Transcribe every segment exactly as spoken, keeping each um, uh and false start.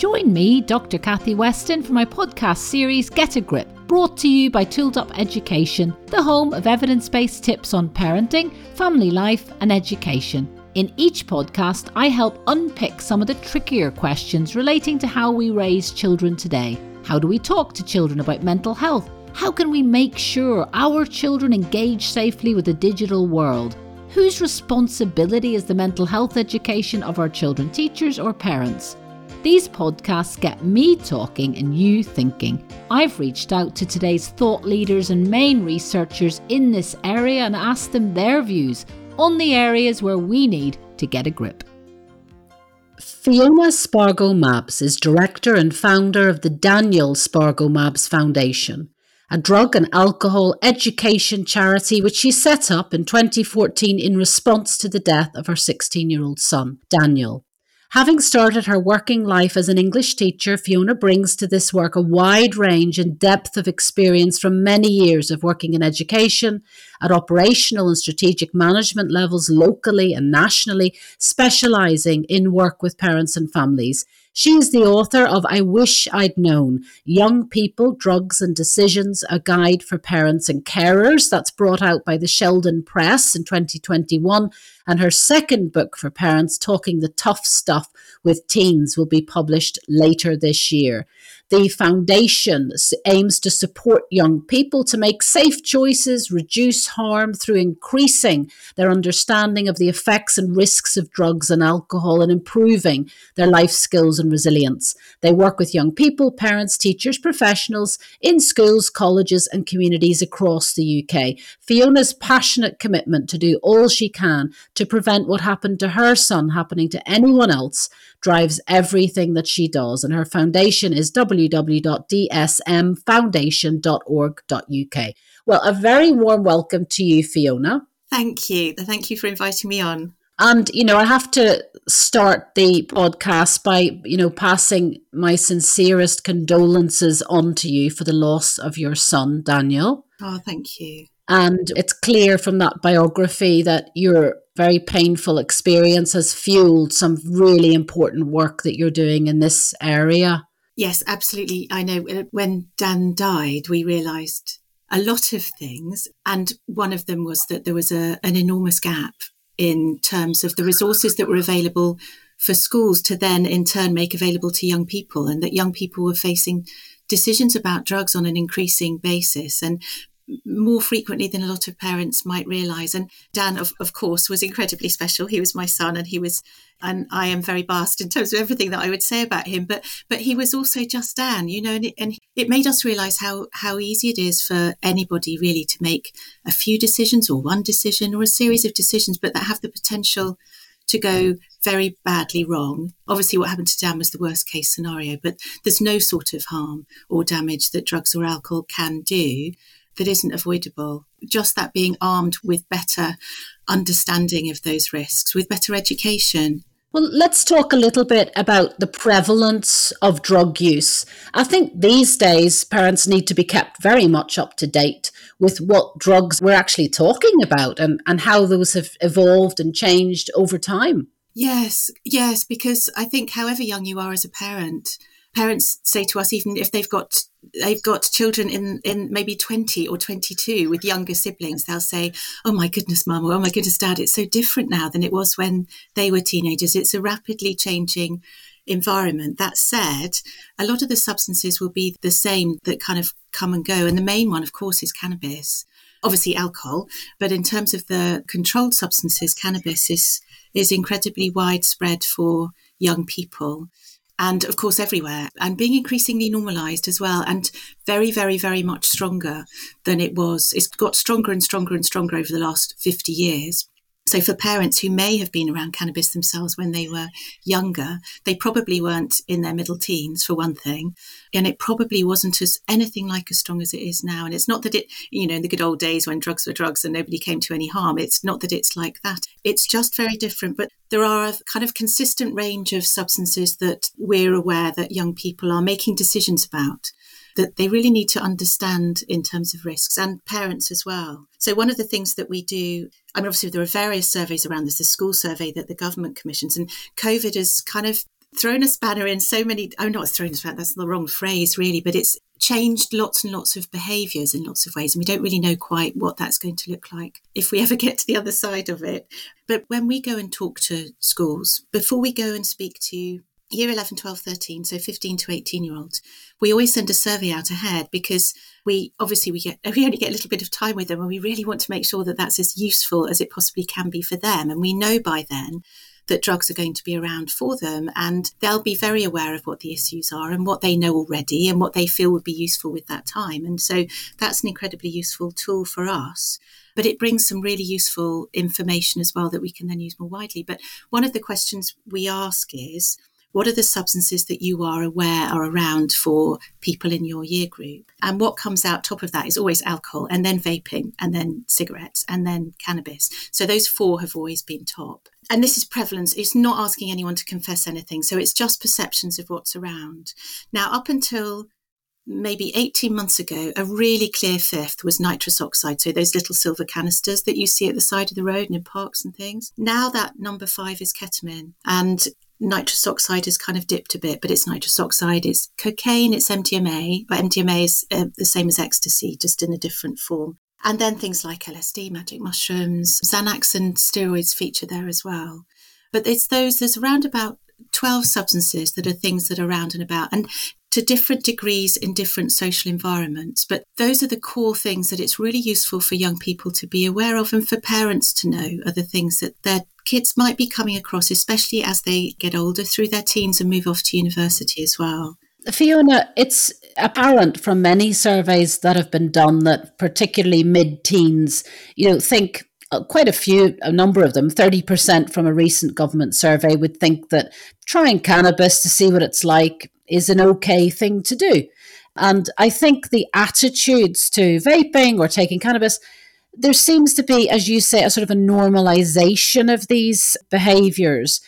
Join me, Doctor Kathy Weston, for my podcast series Get a Grip, brought to you by Tooled Up Education, the home of evidence-based tips on parenting, family life and education. In each podcast, I help unpick some of the trickier questions relating to how we raise children today. How do we talk to children about mental health? How can we make sure our children engage safely with the digital world? Whose responsibility is the mental health education of our children, teachers or parents? These podcasts get me talking and you thinking. I've reached out to today's thought leaders and main researchers in this area and asked them their views on the areas where we need to get a grip. Fiona Spargo-Mabs is director and founder of the Daniel Spargo-Mabs Foundation, a drug and alcohol education charity which she set up in twenty fourteen in response to the death of her sixteen-year-old son, Daniel. Having started her working life as an English teacher, Fiona brings to this work a wide range and depth of experience from many years of working in education at operational and strategic management levels locally and nationally, specialising in work with parents and families. She is the author of I Wish I'd Known: Young People, Drugs and Decisions, a Guide for Parents and Carers, that's brought out by the Sheldon Press in twenty twenty-one, and her second book for parents, Talking the Tough Stuff with Teens, will be published later this year. The foundation aims to support young people to make safe choices, reduce harm through increasing their understanding of the effects and risks of drugs and alcohol and improving their life skills and resilience. They work with young people, parents, teachers, professionals in schools, colleges and communities across the U K. Fiona's passionate commitment to do all she can to prevent what happened to her son happening to anyone else drives everything that she does, and her foundation is w w w dot d s m foundation dot org dot u k. Well, a very warm welcome to you, Fiona. Thank you. Thank you for inviting me on. And, you know, I have to start the podcast by, you know, passing my sincerest condolences on to you for the loss of your son, Daniel. Oh, thank you. And it's clear from that biography that your very painful experience has fueled some really important work that you're doing in this area. Yes, absolutely. I know when Dan died, we realised a lot of things. And one of them was that there was a, an enormous gap in terms of the resources that were available for schools to then in turn make available to young people, and that young people were facing decisions about drugs on an increasing basis. And more frequently than a lot of parents might realise. And Dan, of, of course, was incredibly special. He was my son, and he was, and I am very biased in terms of everything that I would say about him, but but he was also just Dan, you know, and it, and it made us realise how, how easy it is for anybody really to make a few decisions or one decision or a series of decisions, but that have the potential to go very badly wrong. Obviously, what happened to Dan was the worst case scenario, but there's no sort of harm or damage that drugs or alcohol can do that isn't avoidable. Just that being armed with better understanding of those risks, with better education. Well, let's talk a little bit about the prevalence of drug use. I think these days parents need to be kept very much up to date with what drugs we're actually talking about and, and how those have evolved and changed over time. Yes, yes, because I think however young you are as a parent, parents say to us, even if they've got they've got children in, in maybe twenty or twenty-two with younger siblings, they'll say, oh my goodness, mum, or oh my goodness, dad, it's so different now than it was when they were teenagers. It's a rapidly changing environment. That said, a lot of the substances will be the same that kind of come and go. And the main one, of course, is cannabis, obviously alcohol. But in terms of the controlled substances, cannabis is is incredibly widespread for young people. And of course, everywhere, and being increasingly normalised as well, and very, very, very much stronger than it was. It's got stronger and stronger and stronger over the last fifty years. So for parents who may have been around cannabis themselves when they were younger, they probably weren't in their middle teens, for one thing. And it probably wasn't as anything like as strong as it is now. And it's not that it, you know, in the good old days when drugs were drugs and nobody came to any harm, it's not that it's like that. It's just very different. But there are a kind of consistent range of substances that we're aware that young people are making decisions about that they really need to understand in terms of risks, and parents as well. So one of the things that we do, I mean, obviously there are various surveys around this, the school survey that the government commissions, and COVID has kind of thrown a spanner in so many, oh, not thrown a spanner, that's the wrong phrase really, but it's changed lots and lots of behaviours in lots of ways. And we don't really know quite what that's going to look like if we ever get to the other side of it. But when we go and talk to schools, before we go and speak to year eleven, twelve, thirteen, so fifteen to eighteen year olds, we always send a survey out ahead because we obviously we get we only get a little bit of time with them, and we really want to make sure that that's as useful as it possibly can be for them. And we know by then that drugs are going to be around for them, and they'll be very aware of what the issues are and what they know already and what they feel would be useful with that time. And so that's an incredibly useful tool for us. But it brings some really useful information as well that we can then use more widely. But one of the questions we ask is, what are the substances that you are aware are around for people in your year group? And what comes out top of that is always alcohol, and then vaping, and then cigarettes, and then cannabis. So those four have always been top. And this is prevalence. It's not asking anyone to confess anything. So it's just perceptions of what's around. Now, up until maybe eighteen months ago, a really clear fifth was nitrous oxide. So those little silver canisters that you see at the side of the road and in parks and things. Now that number five is ketamine. And nitrous oxide has kind of dipped a bit, but it's nitrous oxide, it's cocaine, it's M D M A. But M D M A is uh, the same as ecstasy, just in a different form. And then things like L S D, magic mushrooms, Xanax and steroids feature there as well. But it's those, there's around about twelve substances that are things that are around and about, and to different degrees in different social environments. But those are the core things that it's really useful for young people to be aware of, and for parents to know are the things that their kids might be coming across, especially as they get older through their teens and move off to university as well. Fiona, it's apparent from many surveys that have been done that particularly mid-teens, you know, think quite a few, a number of them, thirty percent from a recent government survey would think that trying cannabis to see what it's like is an okay thing to do. And I think the attitudes to vaping or taking cannabis, there seems to be, as you say, a sort of a normalization of these behaviors.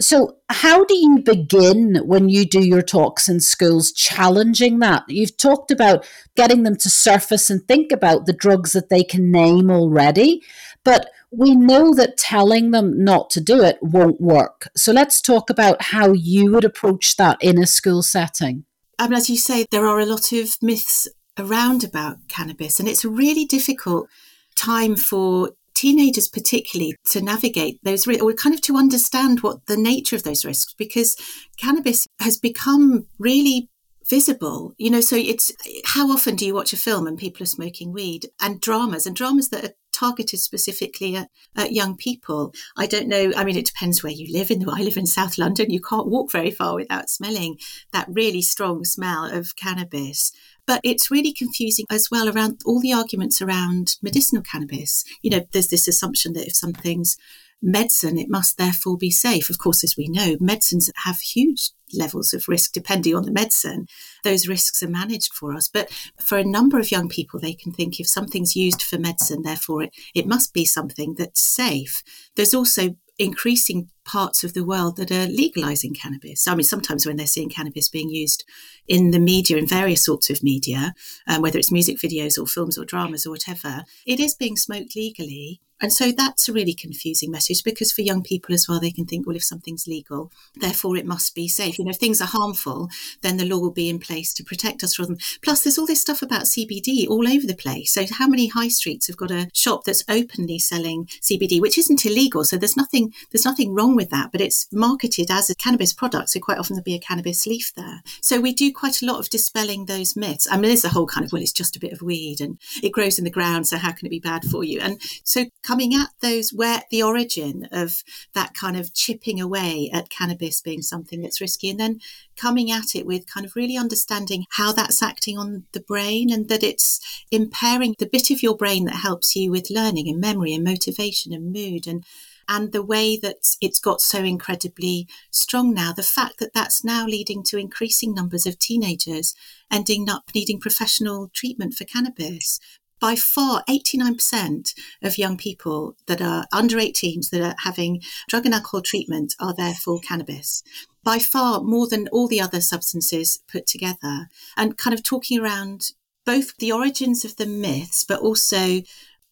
So how do you begin when you do your talks in schools challenging that? You've talked about getting them to surface and think about the drugs that they can name already, but we know that telling them not to do it won't work. So let's talk about how you would approach that in a school setting. I mean, as you say, there are a lot of myths around about cannabis, and it's a really difficult time for teenagers particularly to navigate those risks, or kind of to understand what the nature of those risks, because cannabis has become really visible. You know, so it's, how often do you watch a film and people are smoking weed, and dramas and dramas that are targeted specifically at, at young people? I don't know. I mean, it depends where you live. In the, I live in South London. You can't walk very far without smelling that really strong smell of cannabis. But it's really confusing as well around all the arguments around medicinal cannabis. You know, there's this assumption that if something's medicine, it must therefore be safe. Of course, as we know, medicines have huge levels of risk depending on the medicine. Those risks are managed for us. But for a number of young people, they can think if something's used for medicine, therefore it, it must be something that's safe. There's also increasing parts of the world that are legalizing cannabis. I mean, sometimes when they're seeing cannabis being used in the media, in various sorts of media, um, whether it's music videos or films or dramas or whatever, it is being smoked legally. And so that's a really confusing message, because for young people as well, they can think, well, if something's legal, therefore it must be safe. You know, if things are harmful, then the law will be in place to protect us from them. Plus, there's all this stuff about C B D all over the place. So how many high streets have got a shop that's openly selling C B D, which isn't illegal? So there's nothing, there's nothing wrong with that, but it's marketed as a cannabis product. So quite often there'll be a cannabis leaf there. So we do quite a lot of dispelling those myths. I mean, there's a whole kind of, well, it's just a bit of weed and it grows in the ground, so how can it be bad for you? And so coming at those, where the origin of that kind of chipping away at cannabis being something that's risky, and then coming at it with kind of really understanding how that's acting on the brain, and that it's impairing the bit of your brain that helps you with learning and memory and motivation and mood, and and the way that it's got so incredibly strong now, the fact that that's now leading to increasing numbers of teenagers ending up needing professional treatment for cannabis. By far, eighty-nine percent of young people that are under eighteens that are having drug and alcohol treatment are therefore cannabis. By far more than all the other substances put together. And kind of talking around both the origins of the myths, but also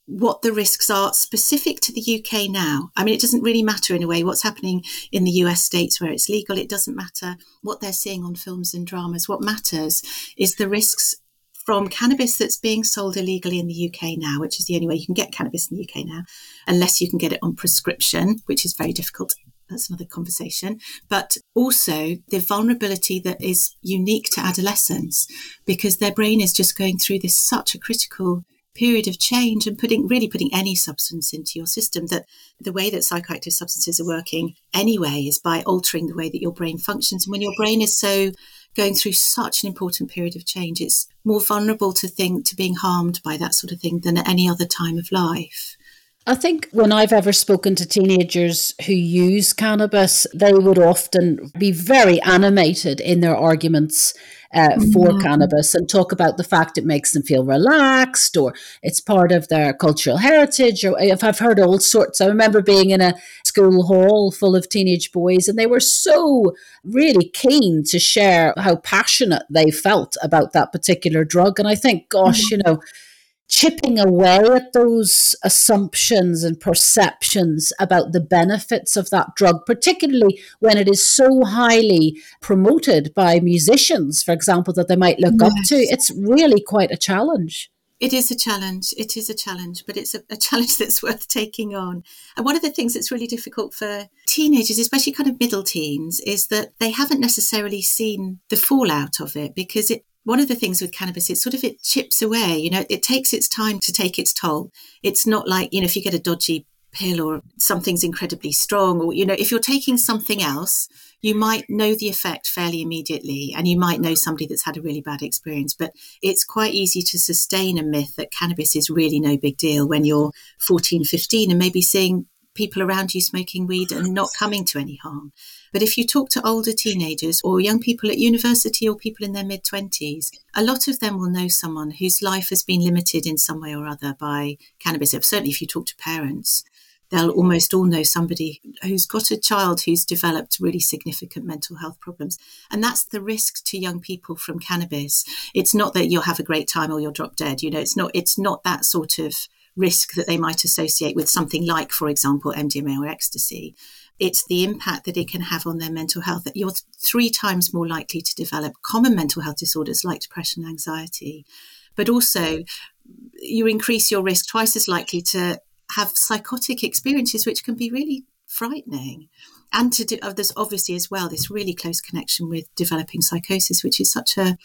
what the risks are specific to the U K now. I mean, it doesn't really matter in a way what's happening in the U S states where it's legal. It doesn't matter what they're seeing on films and dramas. What matters is the risks from cannabis that's being sold illegally in the U K now, which is the only way you can get cannabis in the U K now, unless you can get it on prescription, which is very difficult. That's another conversation. But also the vulnerability that is unique to adolescents, because their brain is just going through this such a critical period of change and putting really putting any substance into your system, that the way that psychoactive substances are working anyway is by altering the way that your brain functions. And when your brain is so going through such an important period of change, it's more vulnerable to think to being harmed by that sort of thing than at any other time of life. I think when I've ever spoken to teenagers who use cannabis, they would often be very animated in their arguments uh, mm-hmm. for cannabis, and talk about the fact it makes them feel relaxed, or it's part of their cultural heritage. Or if I've heard all sorts. I remember being in a school hall full of teenage boys, and they were so really keen to share how passionate they felt about that particular drug. And I think, gosh, mm-hmm. you know, chipping away at those assumptions and perceptions about the benefits of that drug, particularly when it is so highly promoted by musicians, for example, that they might look yes. up to, it's really quite a challenge. It is a challenge. It is a challenge, but it's a, a challenge that's worth taking on. And one of the things that's really difficult for teenagers, especially kind of middle teens, is that they haven't necessarily seen the fallout of it, because it one of the things with cannabis, it's sort of, it chips away, you know, it takes its time to take its toll. It's not like, you know, if you get a dodgy pill or something's incredibly strong, or, you know, if you're taking something else, you might know the effect fairly immediately, and you might know somebody that's had a really bad experience. But it's quite easy to sustain a myth that cannabis is really no big deal when you're fourteen, fifteen and maybe seeing people around you smoking weed and not coming to any harm. But if you talk to older teenagers or young people at university or people in their mid-twenties, a lot of them will know someone whose life has been limited in some way or other by cannabis. Certainly if you talk to parents, they'll almost all know somebody who's got a child who's developed really significant mental health problems. And that's the risk to young people from cannabis. It's not that you'll have a great time or you'll drop dead. You know, it's not, it's not that sort of risk that they might associate with something like, for example, M D M A or ecstasy. It's the impact that it can have on their mental health, that you're three times more likely to develop common mental health disorders like depression and anxiety. But also, you increase your risk twice as likely to have psychotic experiences, which can be really frightening. And to do, there's obviously as well this really close connection with developing psychosis, which is such a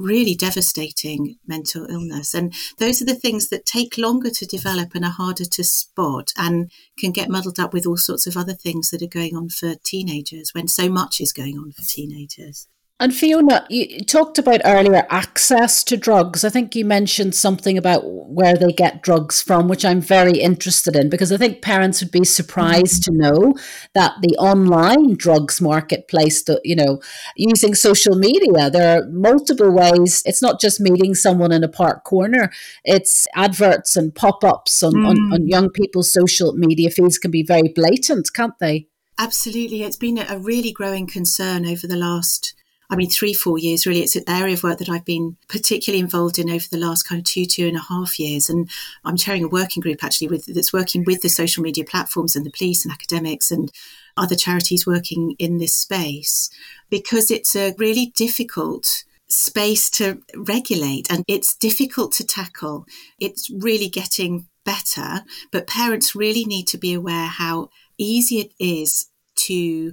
really devastating mental illness. And those are the things that take longer to develop and are harder to spot, and can get muddled up with all sorts of other things that are going on for teenagers when so much is going on for teenagers. And Fiona, you talked about earlier access to drugs. I think you mentioned something about where they get drugs from, which I'm very interested in, because I think parents would be surprised mm-hmm. to know that the online drugs marketplace, that, you know, using social media, there are multiple ways. It's not just meeting someone in a park corner. It's adverts and pop-ups on, mm-hmm. on, on young people's social media feeds can be very blatant, can't they? Absolutely. It's been a really growing concern over the last I mean, three, four years, really. It's an area of work that I've been particularly involved in over the last kind of two, two and a half years. And I'm chairing a working group, actually, with that's working with the social media platforms and the police and academics and other charities working in this space, because it's a really difficult space to regulate and it's difficult to tackle. It's really getting better, but parents really need to be aware how easy it is to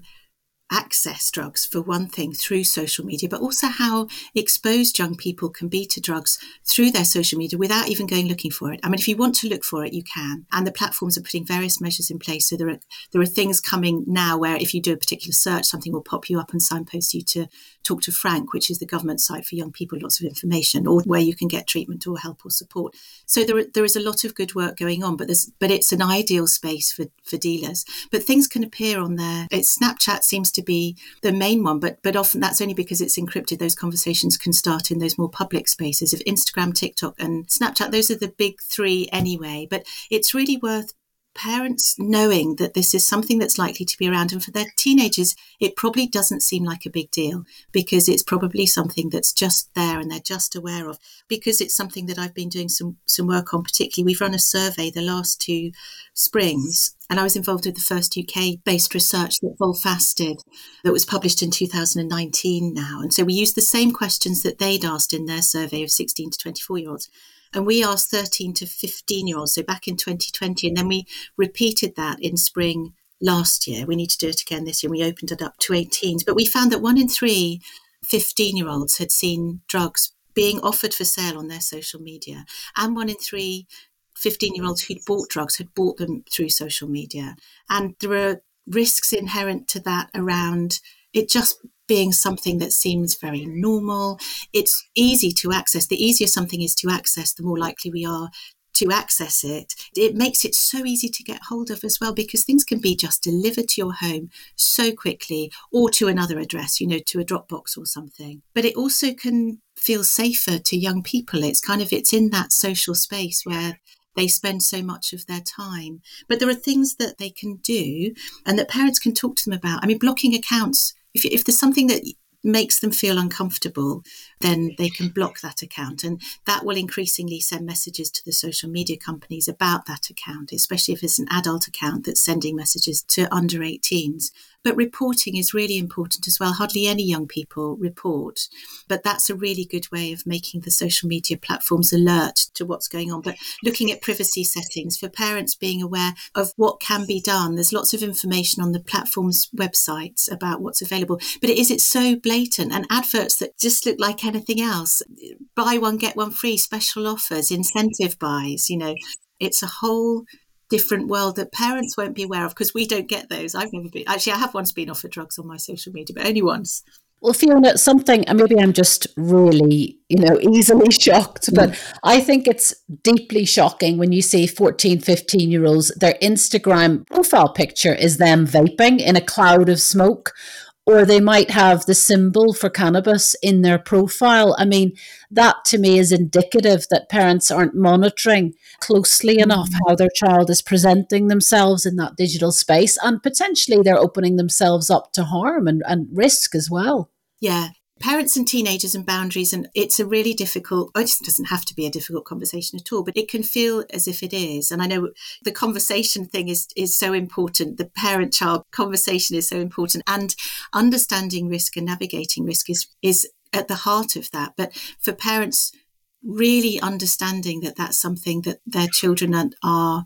access drugs, for one thing, through social media, but also how exposed young people can be to drugs through their social media without even going looking for it. I mean, if you want to look for it, you can. And the platforms are putting various measures in place. So there are there are things coming now where if you do a particular search, something will pop you up and signpost you to Talk to Frank, which is the government site for young people, lots of information, or where you can get treatment or help or support. So there there is a lot of good work going on, but there's but it's an ideal space for, for dealers. But things can appear on there. It's Snapchat seems to be the main one, but but often that's only because it's encrypted. Those conversations can start in those more public spaces of Instagram, TikTok, and Snapchat. Those are the big three anyway. But it's really worth parents knowing that this is something that's likely to be around. And for their teenagers, it probably doesn't seem like a big deal because it's probably something that's just there and they're just aware of, because it's something that I've been doing some, some work on. Particularly, we've run a survey the last two springs, and I was involved with the first U K-based research that Volfast did that was published in two thousand nineteen now. And so we used the same questions that they'd asked in their survey of sixteen to twenty-four-year-olds. And we asked thirteen to fifteen-year-olds, so back in twenty twenty. And then we repeated that in spring last year. We need to do it again this year. We opened it up to eighteens. But we found that one in three fifteen-year-olds had seen drugs being offered for sale on their social media. And one in three fifteen-year-olds who'd bought drugs had bought them through social media. And there are risks inherent to that around it just being something that seems very normal. It's easy to access. The easier something is to access, the more likely we are to access it. It makes it so easy to get hold of as well, because things can be just delivered to your home so quickly, or to another address, you know, to a Dropbox or something. But it also can feel safer to young people. It's kind of, it's in that social space where they spend so much of their time. But there are things that they can do and that parents can talk to them about. I mean, blocking accounts. If, if there's something that makes them feel uncomfortable, then they can block that account. And that will increasingly send messages to the social media companies about that account, especially if it's an adult account that's sending messages to under eighteens. But reporting is really important as well. Hardly any young people report, but that's a really good way of making the social media platforms alert to what's going on. But looking at privacy settings for parents, being aware of what can be done. There's lots of information on the platform's websites about what's available, but it is, it's so blatant, and adverts that just look like anything else. Buy one, get one free, special offers, incentive buys, you know, it's a whole different world that parents won't be aware of because we don't get those. I've never been, actually, I have once been offered drugs on my social media, but only once. Well, Fiona, something, and maybe I'm just really, you know, easily shocked, but mm. I think it's deeply shocking when you see fourteen, fifteen-year-olds, their Instagram profile picture is them vaping in a cloud of smoke, or they might have the symbol for cannabis in their profile. I mean, that to me is indicative that parents aren't monitoring closely enough how their child is presenting themselves in that digital space, and potentially they're opening themselves up to harm and, and risk as well. Yeah. Parents and teenagers and boundaries, and it's a really difficult, it just doesn't have to be a difficult conversation at all, but it can feel as if it is. And I know the conversation thing is, is so important. The parent-child conversation is so important. And understanding risk and navigating risk is, is at the heart of that. But for parents, really understanding that that's something that their children are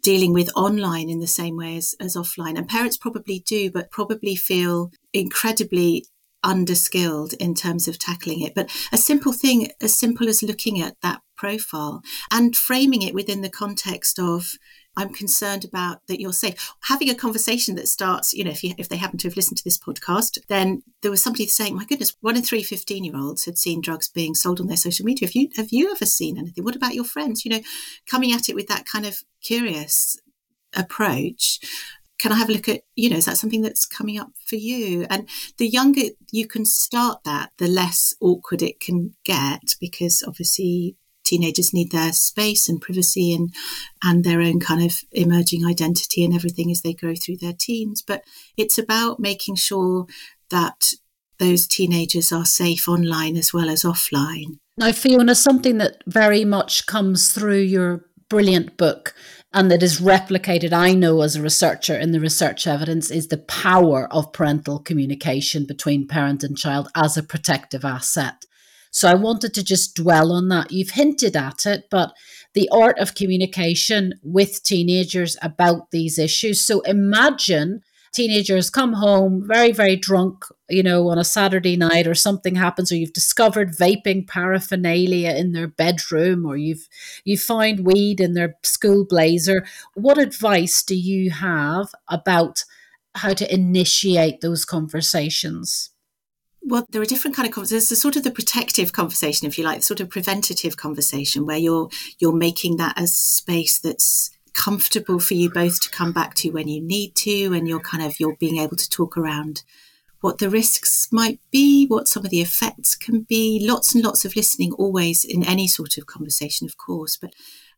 dealing with online in the same way as, as offline. And parents probably do, but probably feel incredibly underskilled in terms of tackling it. But a simple thing, as simple as looking at that profile and framing it within the context of, I'm concerned about that you're safe. Having a conversation that starts, you know, if you, if they happen to have listened to this podcast, then there was somebody saying, my goodness, one in three fifteen-year-olds had seen drugs being sold on their social media. Have you, have you ever seen anything? What about your friends? You know, coming at it with that kind of curious approach. Can I have a look at, you know, is that something that's coming up for you? And the younger you can start that, the less awkward it can get, because obviously teenagers need their space and privacy and, and their own kind of emerging identity and everything as they grow through their teens. But it's about making sure that those teenagers are safe online as well as offline. Now, Fiona, something that very much comes through your brilliant book, and that is replicated, I know, as a researcher in the research evidence, is the power of parental communication between parent and child as a protective asset. So I wanted to just dwell on that. You've hinted at it, but the art of communication with teenagers about these issues. So imagine teenagers come home very, very drunk, you know, on a Saturday night, or something happens, or you've discovered vaping paraphernalia in their bedroom, or you've you find weed in their school blazer. What advice do you have about how to initiate those conversations? Well, there are different kind of conversations. There's sort of the protective conversation, if you like, sort of preventative conversation, where you're you're making that a space that's comfortable for you both to come back to when you need to, and you're kind of you're being able to talk around what the risks might be, what some of the effects can be, lots and lots of listening always in any sort of conversation, of course, but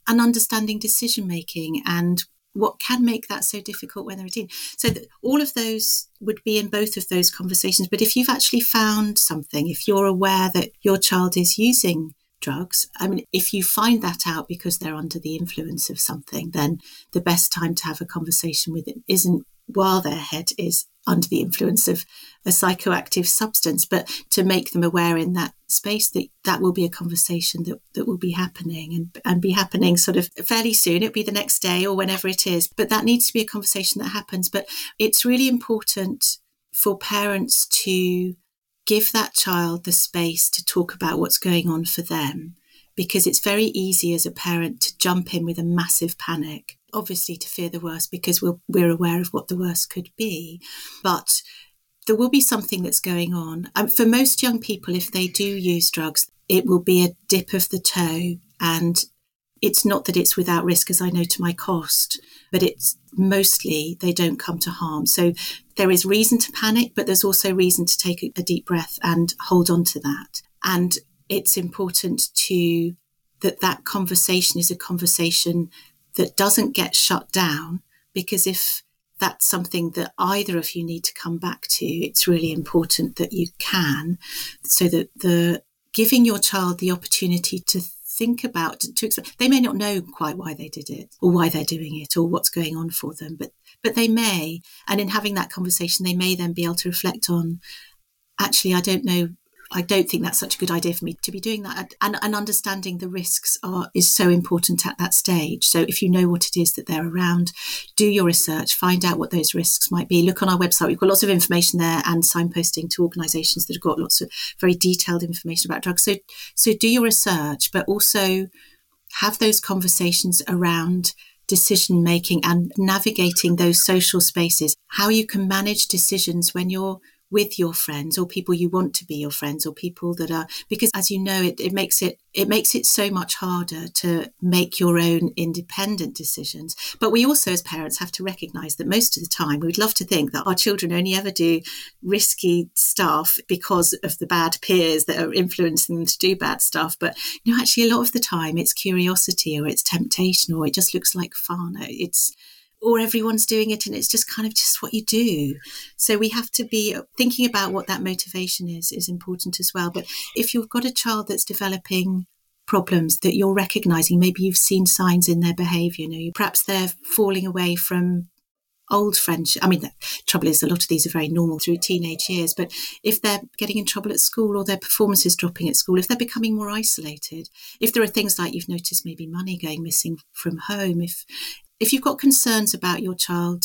an understanding decision making and what can make that so difficult when they're a teen. So that all of those would be in both of those conversations. But if you've actually found something, if you're aware that your child is using drugs, I mean, if you find that out because they're under the influence of something, then the best time to have a conversation with them isn't while their head is under the influence of a psychoactive substance, but to make them aware in that space that that will be a conversation that, that will be happening and, and be happening sort of fairly soon. It'll be the next day or whenever it is, but that needs to be a conversation that happens. But it's really important for parents to give that child the space to talk about what's going on for them, because it's very easy as a parent to jump in with a massive panic, obviously to fear the worst, because we're, we're aware of what the worst could be. But there will be something that's going on. And for most young people, if they do use drugs, it will be a dip of the toe. And it's not that it's without risk, as I know to my cost, but it's mostly they don't come to harm. So there is reason to panic, but there's also reason to take a deep breath and hold on to that. And it's important to that that conversation is a conversation that doesn't get shut down, because if that's something that either of you need to come back to, it's really important that you can, so that the giving your child the opportunity to think about, to they may not know quite why they did it or why they're doing it or what's going on for them, but but they may. And in having that conversation, they may then be able to reflect on, actually, I don't know, I don't think that's such a good idea for me to be doing that. And, and understanding the risks are is so important at that stage. So if you know what it is that they're around, do your research, find out what those risks might be. Look on our website. We've got lots of information there and signposting to organisations that have got lots of very detailed information about drugs. So, so do your research, but also have those conversations around decision making and navigating those social spaces, how you can manage decisions when you're with your friends or people you want to be your friends or people that are, because as you know, it, it makes it, it makes it so much harder to make your own independent decisions. But we also as parents have to recognise that most of the time we would love to think that our children only ever do risky stuff because of the bad peers that are influencing them to do bad stuff. But you know, actually a lot of the time it's curiosity or it's temptation or it just looks like fun. It's or everyone's doing it and it's just kind of just what you do. So we have to be thinking about what that motivation is, is important as well. But if you've got a child that's developing problems that you're recognising, maybe you've seen signs in their behaviour, you know, perhaps they're falling away from old friendship. I mean, the trouble is a lot of these are very normal through teenage years, but if they're getting in trouble at school or their performance is dropping at school, if they're becoming more isolated, if there are things like you've noticed maybe money going missing from home, if If you've got concerns about your child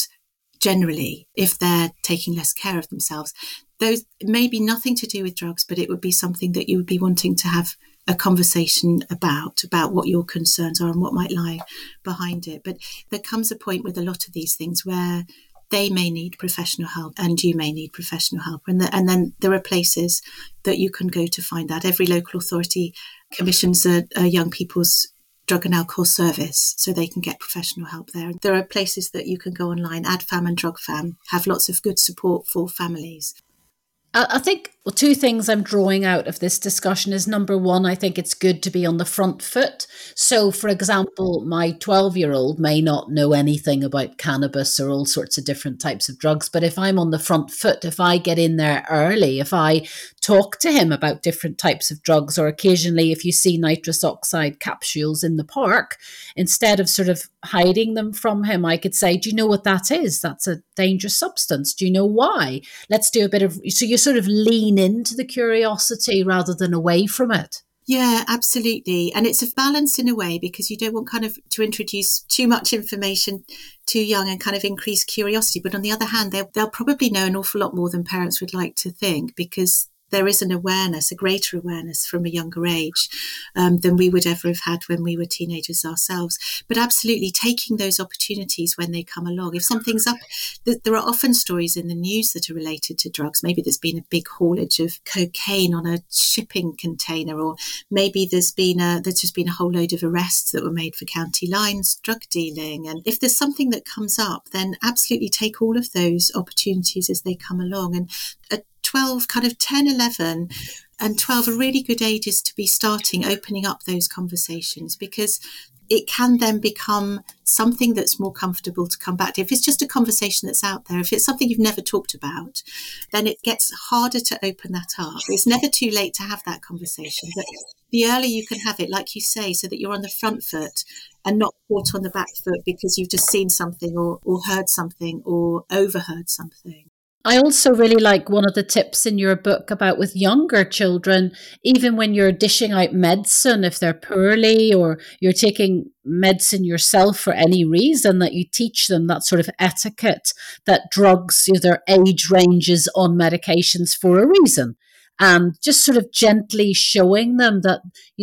generally, if they're taking less care of themselves, those may be nothing to do with drugs, but it would be something that you would be wanting to have a conversation about, about what your concerns are and what might lie behind it. But there comes a point with a lot of these things where they may need professional help and you may need professional help. And, the, and then there are places that you can go to find that. Every local authority commissions a, a young people's drug and alcohol service, so they can get professional help there. There are places that you can go online. A D F A M and D R U G F A M have lots of good support for families. I think well, two things I'm drawing out of this discussion is, number one, I think it's good to be on the front foot. So, for example, my twelve-year-old may not know anything about cannabis or all sorts of different types of drugs, but if I'm on the front foot, if I get in there early, if I talk to him about different types of drugs, or occasionally if you see nitrous oxide capsules in the park, instead of sort of hiding them from him, I could say, do you know what that is? That's a dangerous substance. Do you know why? Let's do a bit of... So you sort of lean into the curiosity rather than away from it. Yeah, absolutely. And it's a balance in a way, because you don't want kind of to introduce too much information too young and kind of increase curiosity. But on the other hand, they'll, they'll probably know an awful lot more than parents would like to think, because there is an awareness, a greater awareness from a younger age um, than we would ever have had when we were teenagers ourselves. But absolutely taking those opportunities when they come along. If something's up, th- there are often stories in the news that are related to drugs. Maybe there's been a big haulage of cocaine on a shipping container, or maybe there's been a, there's just been a whole load of arrests that were made for county lines, drug dealing. And if there's something that comes up, then absolutely take all of those opportunities as they come along. And a, twelve, kind of ten, eleven and twelve are really good ages to be starting opening up those conversations, because it can then become something that's more comfortable to come back to. If it's just a conversation that's out there, if it's something you've never talked about, then it gets harder to open that up. It's never too late to have that conversation. But the earlier you can have it, like you say, so that you're on the front foot and not caught on the back foot because you've just seen something or, or heard something or overheard something. I also really like one of the tips in your book about with younger children, even when you're dishing out medicine, if they're poorly or you're taking medicine yourself for any reason, that you teach them that sort of etiquette, that drugs, you know, their age ranges on medications for a reason. And just sort of gently showing them that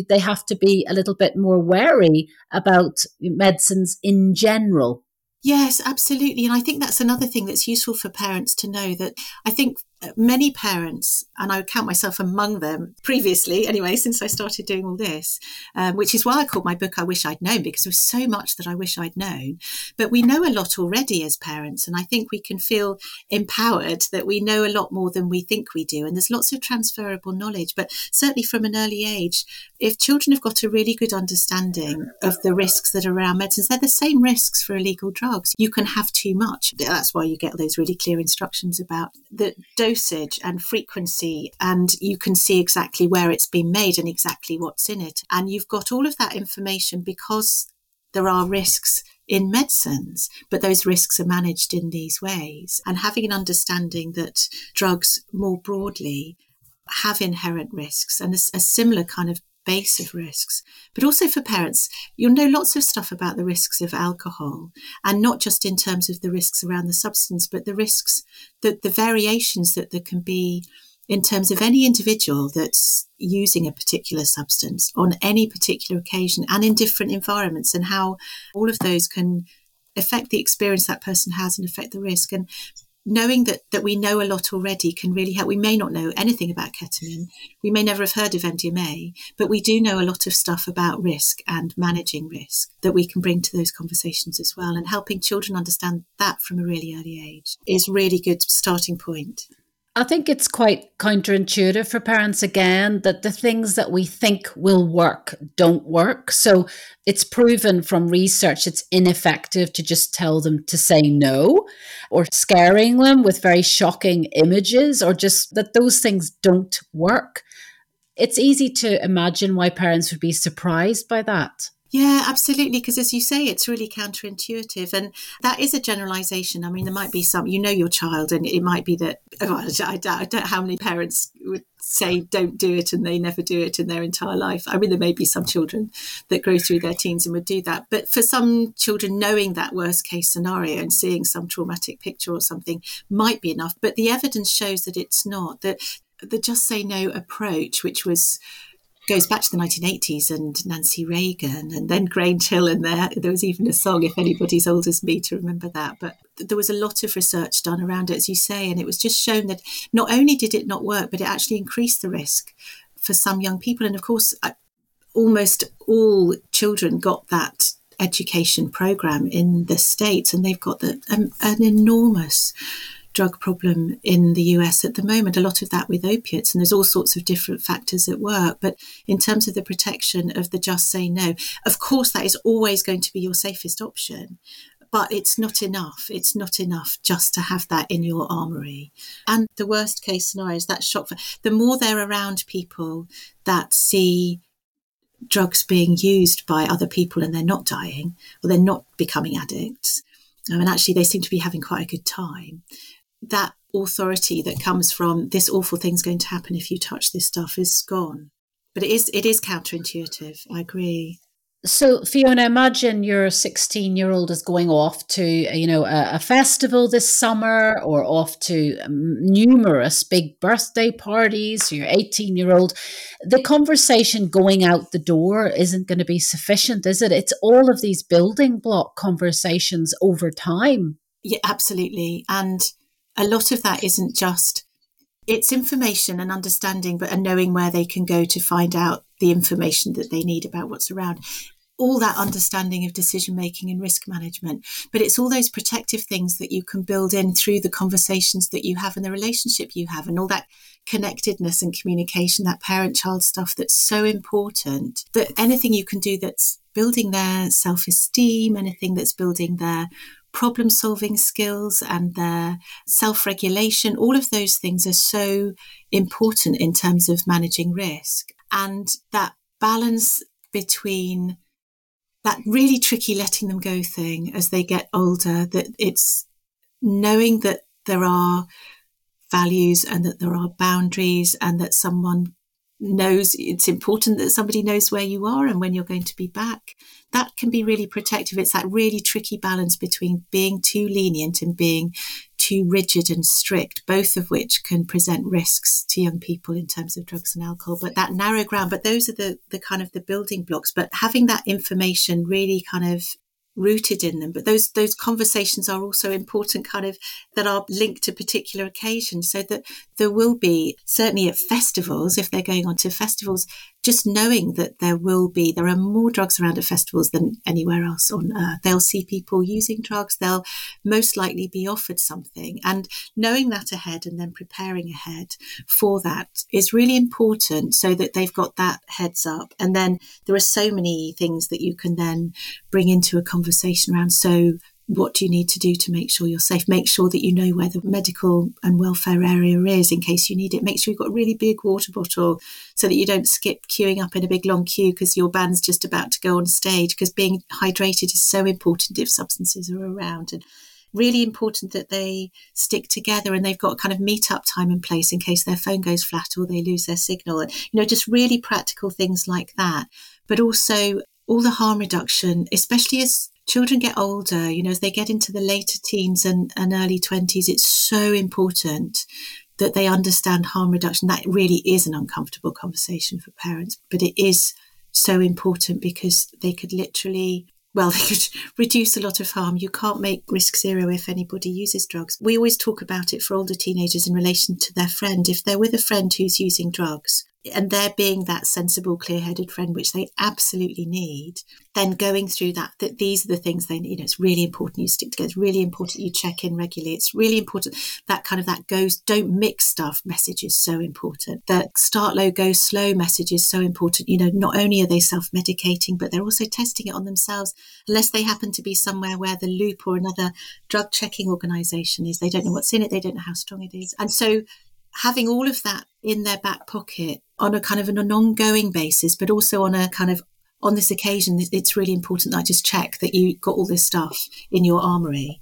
they have to be a little bit more wary about medicines in general. Yes, absolutely. And I think that's another thing that's useful for parents to know, that I think many parents, and I would count myself among them previously, anyway, since I started doing all this, um, which is why I called my book I Wish I'd Known, because there was so much that I wish I'd known. But we know a lot already as parents, and I think we can feel empowered that we know a lot more than we think we do. And there's lots of transferable knowledge, but certainly from an early age, if children have got a really good understanding of the risks that are around medicines, they're the same risks for illegal drugs. You can have too much. That's why you get those really clear instructions about the dosage and frequency, and you can see exactly where it's been made and exactly what's in it. And you've got all of that information because there are risks in medicines, but those risks are managed in these ways. And having an understanding that drugs more broadly have inherent risks and a similar kind of base of risks. But also for parents, you'll know lots of stuff about the risks of alcohol, and not just in terms of the risks around the substance, but the risks, that the variations that there can be in terms of any individual that's using a particular substance on any particular occasion and in different environments, and how all of those can affect the experience that person has and affect the risk. And knowing that that we know a lot already can really help. We may not know anything about ketamine. We may never have heard of M D M A, but we do know a lot of stuff about risk and managing risk that we can bring to those conversations as well. And helping children understand that from a really early age is really good starting point. I think it's quite counterintuitive for parents, again, that the things that we think will work don't work. So it's proven from research it's ineffective to just tell them to say no, or scaring them with very shocking images, or just that those things don't work. It's easy to imagine why parents would be surprised by that. Yeah, absolutely. Because as you say, it's really counterintuitive. And that is a generalization. I mean, there might be some, you know, your child, and it might be that, well, I doubt, I doubt how many parents would say don't do it and they never do it in their entire life. I mean, there may be some children that grow through their teens and would do that. But for some children, knowing that worst case scenario and seeing some traumatic picture or something might be enough. But the evidence shows that it's not, that the just say no approach, which was goes back to the nineteen eighties and Nancy Reagan and then Grain Chill, and there there was even a song, if anybody's old as me, to remember that. But th- there was a lot of research done around it, as you say, and it was just shown that not only did it not work, but it actually increased the risk for some young people. And of course, I, almost all children got that education program in the States, and they've got the, um, an enormous drug problem in the U S at the moment, a lot of that with opiates, and there's all sorts of different factors at work. But in terms of the protection of the just say no, of course, that is always going to be your safest option, but it's not enough. It's not enough just to have that in your armoury. And the worst case scenario is that shock. The more they're around people that see drugs being used by other people and they're not dying or they're not becoming addicts, and actually they seem to be having quite a good time, that authority that comes from this awful thing's going to happen if you touch this stuff is gone. But it is it is counterintuitive. I agree. So Fiona, imagine your sixteen-year-old is going off to, you know, a, a festival this summer, or off to um, numerous big birthday parties. Your eighteen-year-old, the conversation going out the door isn't going to be sufficient, is it? It's all of these building block conversations over time. Yeah, absolutely. And a lot of that isn't just, it's information and understanding, but and knowing where they can go to find out the information that they need about what's around. all that understanding of decision making and risk management. But it's all those protective things that you can build in through the conversations that you have and the relationship you have and all that connectedness and communication, that parent-child stuff that's so important, that anything you can do that's building their self-esteem, anything that's building their problem-solving skills and their self-regulation, all of those things are so important in terms of managing risk. And that balance between that really tricky letting them go thing as they get older, that it's knowing that there are values and that there are boundaries and that someone knows, it's important that somebody knows where you are and when you're going to be back. That can be really protective. It's that really tricky balance between being too lenient and being too rigid and strict, both of which can present risks to young people in terms of drugs and alcohol. But that narrow ground, but those are the the kind of the building blocks, but having that information really kind of rooted in them. But those those conversations are also important, kind of that are linked to particular occasions, so that there will be, certainly at festivals, if they're going on to festivals, just knowing that there will be, there are more drugs around at festivals than anywhere else on earth. They'll see people using drugs, they'll most likely be offered something, and knowing that ahead and then preparing ahead for that is really important, so that they've got that heads up. And then there are so many things that you can then bring into a conversation around. So what do you need to do to make sure you're safe? Make sure that you know where the medical and welfare area is in case you need it. Make sure you've got a really big water bottle so that you don't skip queuing up in a big long queue because your band's just about to go on stage, because being hydrated is so important if substances are around. And really important that they stick together and they've got kind of meet-up time and place in case their phone goes flat or they lose their signal. And, you know, just really practical things like that. But also all the harm reduction, especially as children get older, you know, as they get into the later teens and, and early twenties, it's so important that they understand harm reduction. That really is an uncomfortable conversation for parents, but it is so important because they could literally, well, they could reduce a lot of harm. You can't make risk zero if anybody uses drugs. We always talk about it for older teenagers in relation to their friend. If they're with a friend who's using drugs, and they're being that sensible, clear-headed friend, which they absolutely need, then going through that, that these are the things they need. You know, it's really important you stick together. It's really important you check in regularly. It's really important that kind of that goes, don't mix stuff message is so important. That start low, go slow message is so important. You know, not only are they self-medicating, but they're also testing it on themselves, unless they happen to be somewhere where the Loop or another drug checking organisation is. They don't know what's in it. They don't know how strong it is. And so having all of that in their back pocket on a kind of an ongoing basis, but also on a kind of, on this occasion, it's really important that I just check that you got all this stuff in your armoury.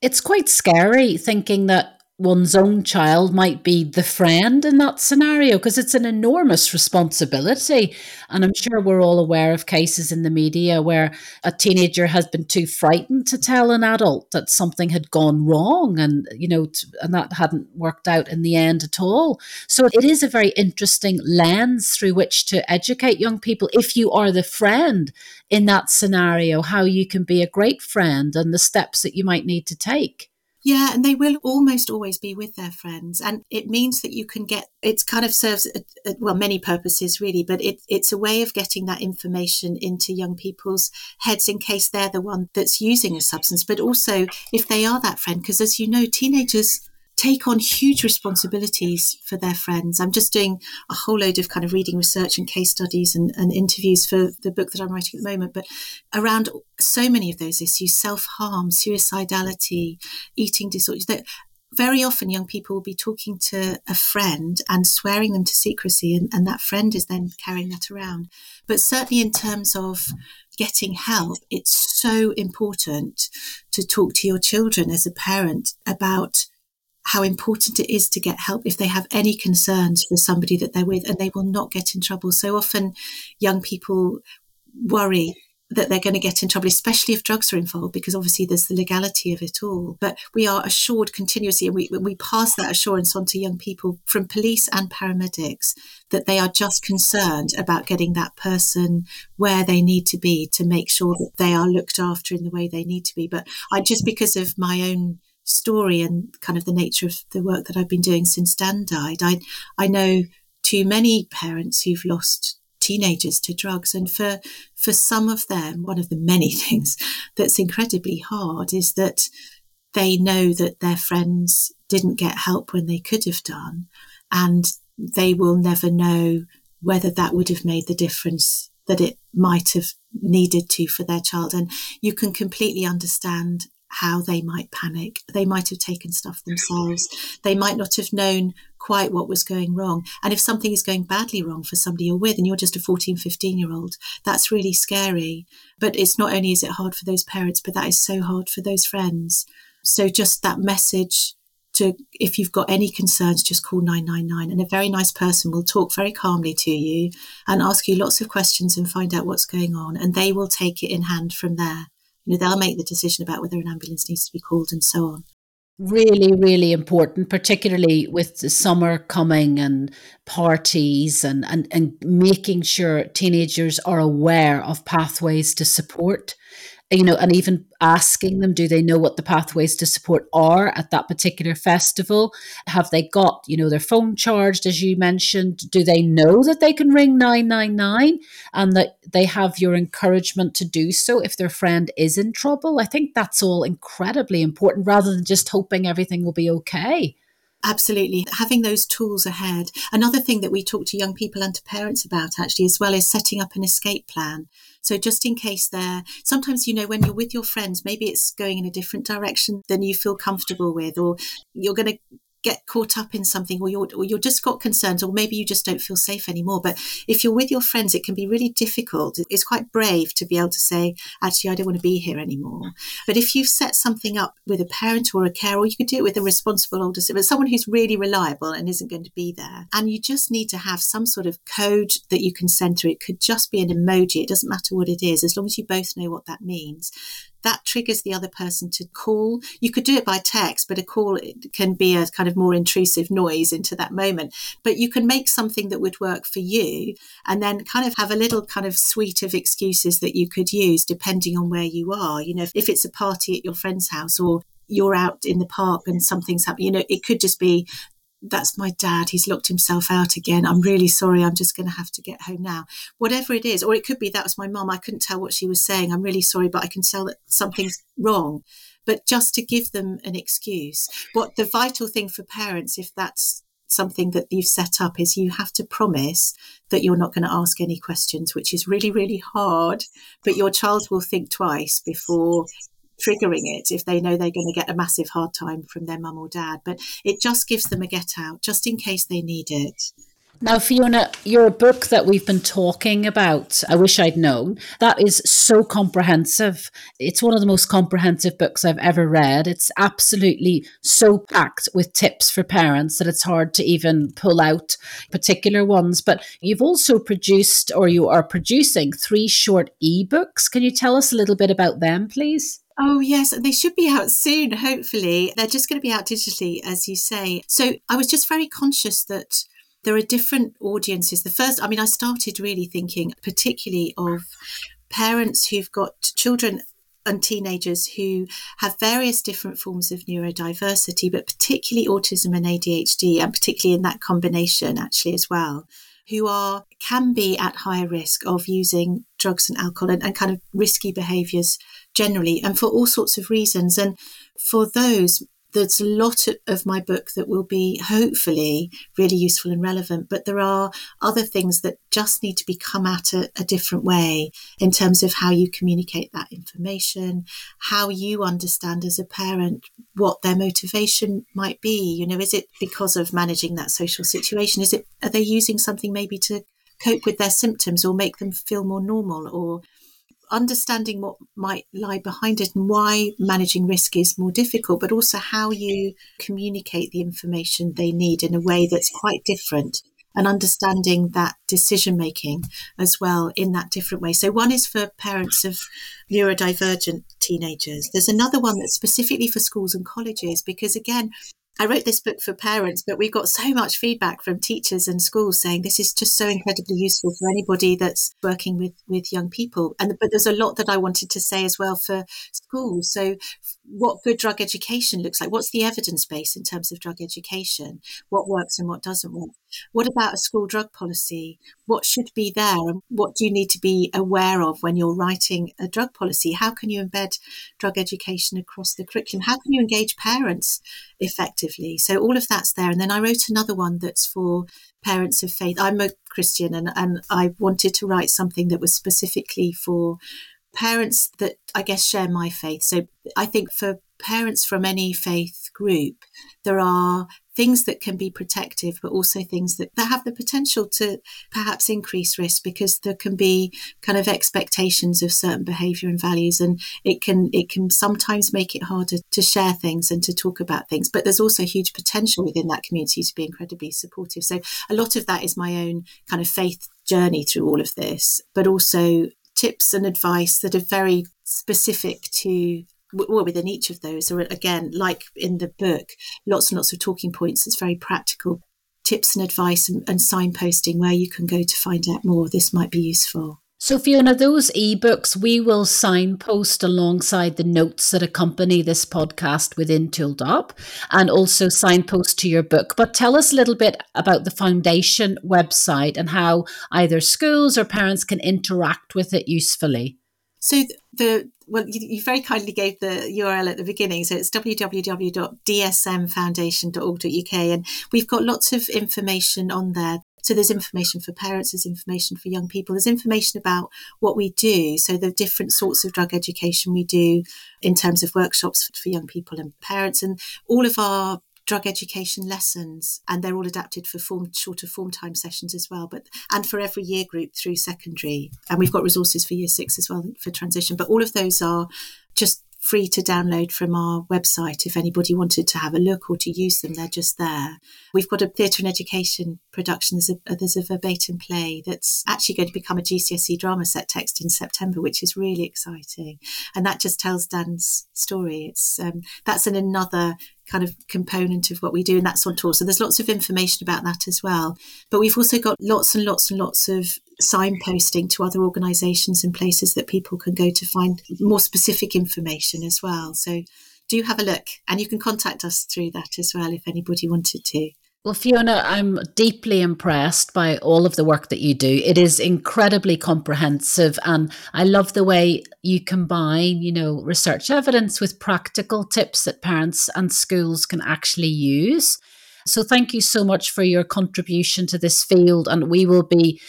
It's quite scary thinking that one's own child might be the friend in that scenario, because it's an enormous responsibility. And I'm sure we're all aware of cases in the media where a teenager has been too frightened to tell an adult that something had gone wrong, and, you know, and that hadn't worked out in the end at all. So it is a very interesting lens through which to educate young people, if you are the friend in that scenario, how you can be a great friend and the steps that you might need to take. Yeah, and they will almost always be with their friends. And it means that you can get, it kind of serves, a, a, well, many purposes really, but it, it's a way of getting that information into young people's heads in case they're the one that's using a substance. But also if they are that friend, because as you know, teenagers take on huge responsibilities for their friends. I'm just doing a whole load of kind of reading research and case studies and, and interviews for the book that I'm writing at the moment, but around so many of those issues, self-harm, suicidality, eating disorders, that very often young people will be talking to a friend and swearing them to secrecy, and, and that friend is then carrying that around. But certainly in terms of getting help, it's so important to talk to your children as a parent about how important it is to get help if they have any concerns for somebody that they're with, and they will not get in trouble. So often young people worry that they're going to get in trouble, especially if drugs are involved, because obviously there's the legality of it all. But we are assured continuously, and we, we pass that assurance on to young people from police and paramedics, that they are just concerned about getting that person where they need to be to make sure that they are looked after in the way they need to be. But I, just because of my own story and kind of the nature of the work that I've been doing since Dan died, I I know too many parents who've lost teenagers to drugs. And for for some of them, one of the many things that's incredibly hard is that they know that their friends didn't get help when they could have done, and they will never know whether that would have made the difference that it might have needed to for their child. And you can completely understand how they might panic. They might have taken stuff themselves. They might not have known quite what was going wrong. And if something is going badly wrong for somebody you're with and you're just a fourteen, fifteen year old, that's really scary. But it's not only is it hard for those parents, but that is so hard for those friends. So just that message to, if you've got any concerns, just call nine nine nine, and a very nice person will talk very calmly to you and ask you lots of questions and find out what's going on. And they will take it in hand from there. You know, they'll make the decision about whether an ambulance needs to be called and so on. Really, really important, particularly with the summer coming and parties and, and, and making sure teenagers are aware of pathways to support. You know, and even asking them, do they know what the pathways to support are at that particular festival? Have they got, you know, their phone charged, as you mentioned? Do they know that they can ring nine nine nine and that they have your encouragement to do so if their friend is in trouble? I think that's all incredibly important rather than just hoping everything will be okay. Absolutely. Having those tools ahead. Another thing that we talk to young people and to parents about actually as well is setting up an escape plan. So just in case they're, sometimes, you know, when you're with your friends, maybe it's going in a different direction than you feel comfortable with, or you're going to get caught up in something, or you're, or you're just got concerns, or maybe you just don't feel safe anymore. But if you're with your friends, it can be really difficult. It's quite brave to be able to say, actually, I don't want to be here anymore. But if you've set something up with a parent or a carer, or you could do it with a responsible older sibling, someone who's really reliable and isn't going to be there. And you just need to have some sort of code that you can send through. It could just be an emoji. It doesn't matter what it is, as long as you both know what that means. That triggers the other person to call. You could do it by text, but a call can be a kind of more intrusive noise into that moment. But you can make something that would work for you and then kind of have a little kind of suite of excuses that you could use depending on where you are. You know, if, if it's a party at your friend's house or you're out in the park and something's happening, you know, it could just be, that's my dad, he's locked himself out again, I'm really sorry, I'm just going to have to get home now. Whatever it is. Or it could be, that was my mum, I couldn't tell what she was saying, I'm really sorry, but I can tell that something's wrong. But just to give them an excuse. What the vital thing for parents, if that's something that you've set up, is you have to promise that you're not going to ask any questions, which is really, really hard. But your child will think twice before triggering it if they know they're going to get a massive hard time from their mum or dad. But it just gives them a get out just in case they need it. Now, Fiona, your book that we've been talking about, I Wish I'd Known, that is so comprehensive. It's one of the most comprehensive books I've ever read. It's absolutely so packed with tips for parents that it's hard to even pull out particular ones. But you've also produced, or you are producing, three short ebooks. Can you tell us a little bit about them, please? Oh, yes. They should be out soon, hopefully. They're just going to be out digitally, as you say. So I was just very conscious that there are different audiences. The first, I mean, I started really thinking particularly of parents who've got children and teenagers who have various different forms of neurodiversity, but particularly autism and A D H D, and particularly in that combination actually as well, who are can be at higher risk of using drugs and alcohol and, and kind of risky behaviours generally, and for all sorts of reasons. And for those, there's a lot of my book that will be hopefully really useful and relevant, but there are other things that just need to be come at a, a different way in terms of how you communicate that information, how you understand as a parent what their motivation might be. You know, is it because of managing that social situation? Is it, are they using something maybe to cope with their symptoms or make them feel more normal, or understanding what might lie behind it and why managing risk is more difficult, but also how you communicate the information they need in a way that's quite different, and understanding that decision making as well in that different way. So one is for parents of neurodivergent teenagers. There's another one that's specifically for schools and colleges, because again, I wrote this book for parents, but we got so much feedback from teachers and schools saying this is just so incredibly useful for anybody that's working with, with young people. And but there's a lot that I wanted to say as well for schools. So what good drug education looks like. What's the evidence base in terms of drug education? What works and what doesn't work? What about a school drug policy? What should be there? And what do you need to be aware of when you're writing a drug policy? How can you embed drug education across the curriculum? How can you engage parents effectively? So all of that's there. And then I wrote another one that's for parents of faith. I'm a Christian, and, and I wanted to write something that was specifically for parents that I guess share my faith. So I think for parents from any faith group, there are things that can be protective, but also things that, that have the potential to perhaps increase risk, because there can be kind of expectations of certain behaviour and values, and it can it can sometimes make it harder to share things and to talk about things. But there's also huge potential within that community to be incredibly supportive. So a lot of that is my own kind of faith journey through all of this, but also tips and advice that are very specific to, well, within each of those, or again, like in the book, lots and lots of talking points. It's very practical tips and advice, and, and signposting where you can go to find out more. This might be useful. So Fiona, those ebooks we will signpost alongside the notes that accompany this podcast within Tooled Up, and also signpost to your book. But tell us a little bit about the foundation website and how either schools or parents can interact with it usefully. So the well, you, you very kindly gave the U R L at the beginning. So it's w w w dot d s m foundation dot org dot u k, and we've got lots of information on there. So there's information for parents, there's information for young people, there's information about what we do. So the different sorts of drug education we do in terms of workshops for young people and parents, and all of our drug education lessons, and they're all adapted for form, shorter form time sessions as well, but and for every year group through secondary. And we've got resources for year six as well for transition. But all of those are just free to download from our website if anybody wanted to have a look or to use them. They're just there. We've got a theatre and education production. There's a, there's a verbatim play that's actually going to become a G C S E drama set text in September, which is really exciting. And that just tells Dan's story. It's um, that's in another kind of component of what we do, and that's on tour. So there's lots of information about that as well. But we've also got lots and lots and lots of signposting to other organisations and places that people can go to find more specific information as well. So do have a look, and you can contact us through that as well if anybody wanted to. Well, Fiona, I'm deeply impressed by all of the work that you do. It is incredibly comprehensive, and I love the way you combine, you know, research evidence with practical tips that parents and schools can actually use. So thank you so much for your contribution to this field, and we will be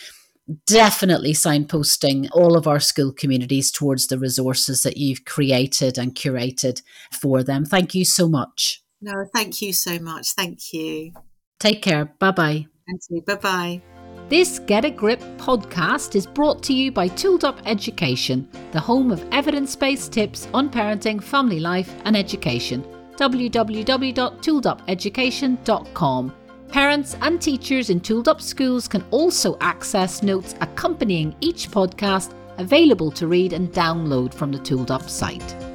definitely signposting all of our school communities towards the resources that you've created and curated for them. Thank you so much. No, thank you so much. Thank you. Take care. Bye-bye. Thank you. Bye-bye. This Get a Grip podcast is brought to you by Tooled Up Education, the home of evidence-based tips on parenting, family life and education. w w w dot tooled up education dot com. Parents and teachers in Tooled Up schools can also access notes accompanying each podcast, available to read and download from the Tooled Up site.